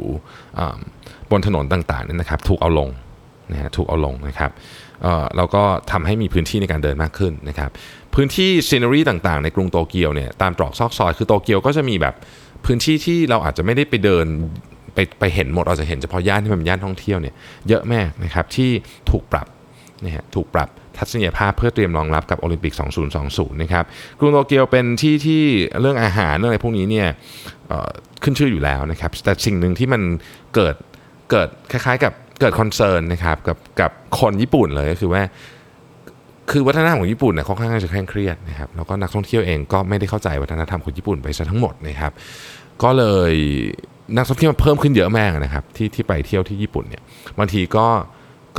บนถนนต่างๆเนี่ยนะครับถูกเอาลงนะฮะถูกเอาลงนะครับแล้วก็ทำให้มีพื้นที่ในการเดินมากขึ้นนะครับพื้นที่ซีเนอรี่ต่างๆในกรุงโตเกียวเนี่ยตามตรอกซอกซอยคือโตเกียวก็จะมีแบบพื้นที่ที่เราอาจจะไม่ได้ไปเดินไปไปเห็นหมดเราจะเห็นเฉพาะย่านที่เป็นย่านท่องเที่ยวเนี่ยเยอะมากนะครับที่ถูกปรับนะฮะถูกปรับทัศนียภาพเพื่อเตรียมรองรับกับโอลิมปิกสองพันยี่สิบนะครับกรุงโตเกียวเป็นที่ที่เรื่องอาหารเรื่องอะไรพวกนี้เนี่ยขึ้นชื่ออยู่แล้วนะครับแต่สิ่งหนึ่งที่มันเกิดเกิดคล้ายๆกับเกิดคอนเซิร์นนะครับกับกับคนญี่ปุ่นเลยก็คือว่าคือวัฒนธรรมของญี่ปุ่นเนี่ยค่อนข้างจะเคร่งเครียดนะครับแล้วก็นักท่องเที่ยวเองก็ไม่ได้เข้าใจวัฒนธรรมของญี่ปุ่นไปซะทั้งหมดนะครับก็เลยนักท่องเที่ยวเพิ่มขึ้นเยอะมากนะครับที่ที่ไปเที่ยวที่ญี่ปุ่นเนี่ยบางทีก็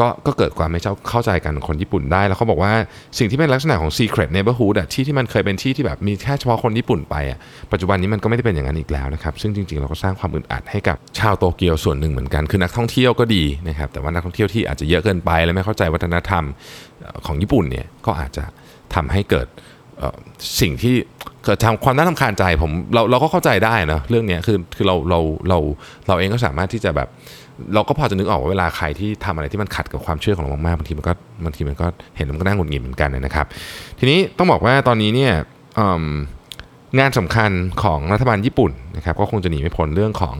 ก็ก็เกิดความไม่เข้าใจกันคนญี่ปุ่นได้แล้วเขาบอกว่าสิ่งที่เป็นลักษณะของ secret neighborhood อ่ะที่ที่มันเคยเป็นที่ที่แบบมีแค่เฉพาะคนญี่ปุ่นไปอ่ะปัจจุบันนี้มันก็ไม่ได้เป็นอย่างนั้นอีกแล้วนะครับซึ่งจริงๆเราก็สร้างความอึดอัดให้กับชาวโตเกียวส่วนหนึ่งเหมือนกันคือนักท่องเที่ยวก็ดีนะครับแต่ว่านักท่องเที่ยวที่อาจจะเยอะเกินไปและไม่เข้าใจวัฒนธรรมของญี่ปุ่นเนี่ยก็อาจจะทำให้เกิดสิ่งที่เกิดทำความน่ารำคาญใจผมเราเราก็เข้าใจได้นะเรื่องนี้คือคือเราเราเราเราเองก็สามารถที่จะแบบเราก็พอจะนึกออกว่าเวลาใครที่ทำอะไรที่มันขัดกับความเชื่อของเรามากๆบางทีมันก็บางทีมันก็เห็นมันก็น่าหงุดหงิดเหมือนกันนะครับทีนี้ต้องบอกว่าตอนนี้เนี่ยงานสำคัญของรัฐบาลญี่ปุ่นนะครับก็คงจะหนีไม่พ้นเรื่องของ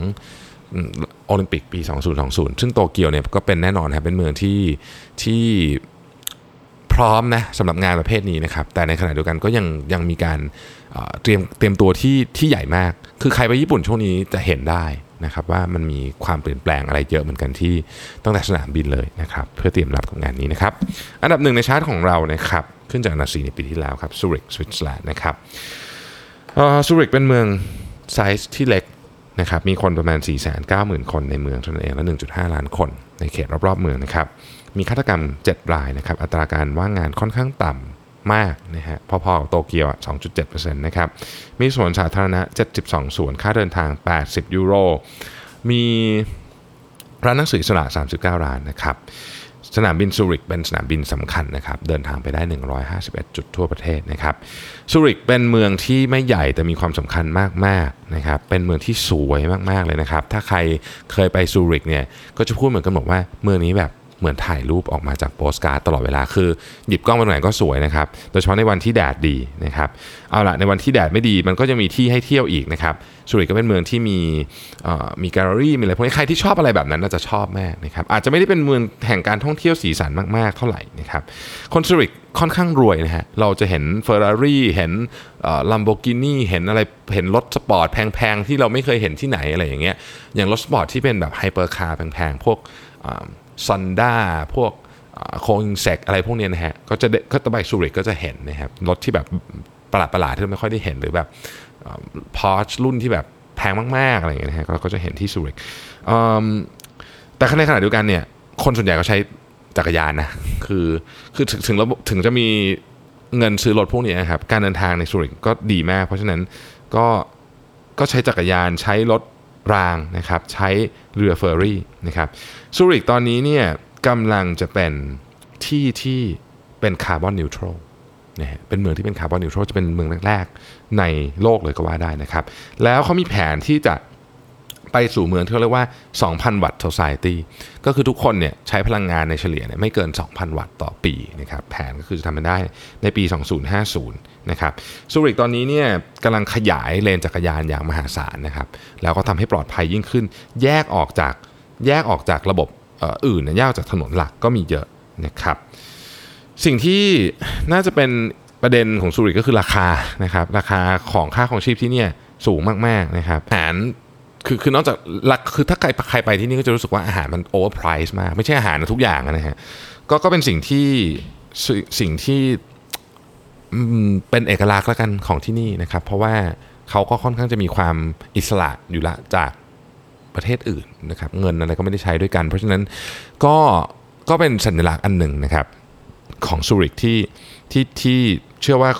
โอลิมปิกปีสองพันยี่สิบซึ่งโตเกียวเนี่ยก็เป็นแน่นอนครับเป็นเมืองที่ที่พร้อมนะสำหรับงานประเภทนี้นะครับแต่ในขณะเดียวกันก็ยังยังมีการเตรียมเตรียมตัวที่ที่ใหญ่มากคือใครไปญี่ปุ่นช่วงนี้จะเห็นได้นะครับว่ามันมีความเปลี่ยนแปลงอะไรเยอะเหมือนกันที่ตั้งแต่สนามบินเลยนะครับเพื่อเตรียมรับกับงานนี้นะครับอันดับหนึ่งในชาร์ตของเรานะครับขึ้นจากอันดับสี่ในปีที่แล้วครับซูริกสวิตเซอร์แลนด์นะครับซูริกเป็นเมืองไซส์ที่เล็กนะครับมีคนประมาณ สี่แสนเก้าหมื่น คนในเมืองเท่านั้นเองและ หนึ่งจุดห้า ล้านคนในเขตรอบๆเมืองนะครับมีฆาตกรรมเจ็ดรายนะครับอัตราการว่างงานค่อนข้างต่ำมากนะฮะพอๆกับโตเกียว สองจุดเจ็ดเปอร์เซ็นต์ นะครับมีสวนสาธารณะเจ็ดสิบสองสวนค่าเดินทางแปดสิบยูโรมีร้านหนังสืออิสระสามสิบเก้าร้านนะครับสนามบินซูริกเป็นสนามบินสำคัญนะครับเดินทางไปได้หนึ่งร้อยห้าสิบเอ็ดจุดทั่วประเทศนะครับซูริกเป็นเมืองที่ไม่ใหญ่แต่มีความสำคัญมากๆนะครับเป็นเมืองที่สวยมากๆเลยนะครับถ้าใครเคยไปซูริกเนี่ยก็จะพูดเหมือนกันบอกว่าเมืองนี้แบบเหมือนถ่ายรูปออกมาจากโปสการ์ดตลอดเวลาคือหยิบกล้องมาตรงไหนก็สวยนะครับโดยเฉพาะในวันที่แดดดีนะครับเอาล่ะในวันที่แดดไม่ดีมันก็จะมีที่ให้เที่ยวอีกนะครับซูริกก็เป็นเมืองที่มีมีแกลเลอรี่มีอะไรพวกนี้ใครที่ชอบอะไรแบบนั้นน่าจะชอบมากนะครับอาจจะไม่ได้เป็นเมืองแห่งการท่องเที่ยวสีสันมากๆเท่าไหร่นะครับคนซูริกค่อนข้างรวยนะฮะเราจะเห็น Ferrari เห็นเอ่อ Lamborghini เห็นอะไรเห็นรถสปอร์ตแพงๆที่เราไม่เคยเห็นที่ไหนอะไรอย่างเงี้ยอย่างรถสปอร์ตที่เป็นแบบไฮเปอร์คาร์แพงๆพวกซอนด้าพวกโคอินเซกอะไรพวกนี้นะฮะก็จะก็ตะไบซูริกก็จะเห็นนะครับรถที่แบบประหลาดๆที่เราไม่ค่อยได้เห็นหรือแบบ Porsche รุ่นที่แบบแพงมากๆอะไรอย่างเงี้ยนะฮะก็จะเห็นที่ซูริกแต่ในขณะเดียวกันเนี่ยคนส่วนใหญ่ก็ใช้จักรยานนะคือคือถึงถึงถึงจะมีเงินซื้อรถพวกนี้นะครับการเดินทางในซูริกก็ดีมากเพราะฉะนั้นก็ก็ใช้จักรยานใช้รถรางนะครับใช้เรือเฟอร์รี่นะครับซูริกตอนนี้เนี่ยกำลังจะเป็นที่ที่เป็นคาร์บอนนิวทรัลนะฮะเป็นเมืองที่เป็นคาร์บอนนิวทรัลจะเป็นเมืองแรกๆในโลกเลยก็ว่าได้นะครับแล้วเขามีแผนที่จะ ไปสู่เมืองที่เรียกว่า สองพัน วัตต์ Society ก็คือทุกคนเนี่ยใช้พลังงานในเฉลี่ยเนี่ยไม่เกิน สองพัน วัตต์ต่อปีนะครับแผนก็คือจะทำมันได้ในปี สองพันห้าสิบนะครับซูริกตอนนี้เนี่ยกำลังขยายเลนจักรยานอย่างมหาศาลนะครับแล้วก็ทำให้ปลอดภัยยิ่งขึ้นแยกออกจากแยกออกจากระบบอื่นนะแยกจากถนนหลักก็มีเยอะนะครับสิ่งที่น่าจะเป็นประเด็นของซูริกก็คือราคานะครับราคาของค่าของชีพที่เนี่ยสูงมากๆนะครับอาหารคือคือนอกจากคือถ้าใครใครไปที่นี่ก็จะรู้สึกว่าอาหารมันโอเวอร์ไพรซ์มากไม่ใช่อาหารทุกอย่างนะฮะก็ก็เป็นสิ่งที่สิ่งที่เป็นเอกลักษณ์ละกันของที่นี่นะครับเพราะว่าเขาก็ค่อนข้างจะมีความอิสระอยู่ละจากประเทศอื่นนะครับเงินอะไรก็ไม่ได้ใช้ด้วยกันเพราะฉะนั้นก็ก็เป็นสัญลักษณ์อันหนึ่งนะครับของซูริกที่ที่ที่เชื่อว่า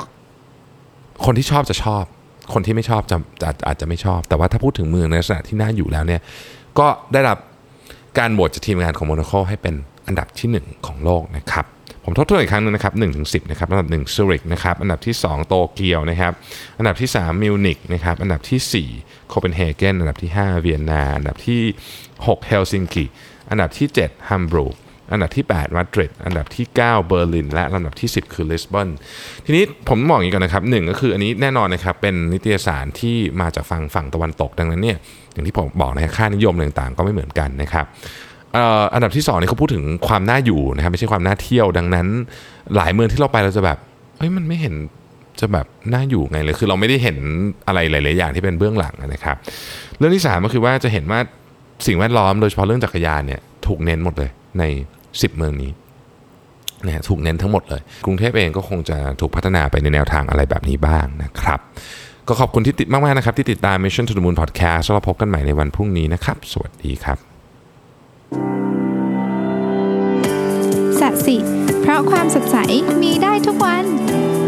คนที่ชอบจะชอบคนที่ไม่ชอบจะอาจจะไม่ชอบแต่ว่าถ้าพูดถึงเมืองในลักษณะที่น่าอยู่แล้วเนี่ยก็ได้รับการโหวตจากทีมงานของ Monocle ให้เป็นอันดับที่หนึ่งของโลกนะครับผมทบทวนอีกครั้งนึงนะครับหนึ่งถึงสิบนะครับอันดับหนึ่งซูริกนะครับอันดับที่สองโตเกียวนะครับอันดับที่สามมิวนิกนะครับอันดับที่สี่โคเปนเฮเกนอันดับที่ห้าเวียนนาอันดับที่หกเฮลซิงกิอันดับที่เจ็ดฮัมบูร์กอันดับที่แปดมาดริดอันดับที่เก้าเบอร์ลินและลำดับที่สิบคือลิสบอนทีนี้ผมมองอย่างนี้ก่อนนะครับหนึ่งก็คืออันนี้แน่นอนนะครับเป็นนิตยสารที่มาจากฝั่งฝั่งตะวันตกดังนั้นเนี่ยอย่างที่ผมบอกนะค่านิยมต่างๆก็ไม่เหมือนกันนะครับอันดับที่สองนี่เขาพูดถึงความน่าอยู่นะครับไม่ใช่ความน่าเที่ยวดังนั้นหลายเมืองที่เราไปเราจะแบบเฮ้ยมันไม่เห็นจะแบบน่าอยู่ไงเลยคือเราไม่ได้เห็นอะไรหลายๆอย่างที่เป็นเบื้องหลังนะครับเรื่องที่สามก็คือว่าจะเห็นว่าสิ่งแวดล้อมโดยเฉพาะเรื่องจักรยานเนี่ยถูกเน้นหมดเลยในสิบเมืองนี้นะฮะถูกเน้นทั้งหมดเลยกรุงเทพเองก็คงจะถูกพัฒนาไปในแนวทางอะไรแบบนี้บ้างนะครับก็ขอบคุณที่ติดมากๆนะครับที่ติดตาม Mission to the Moon Podcast แล้วเราพบกันใหม่ในวันพรุ่งนี้นะครับสวัสดีครับสัตย์สิเพราะความสดใสมีได้ทุกวัน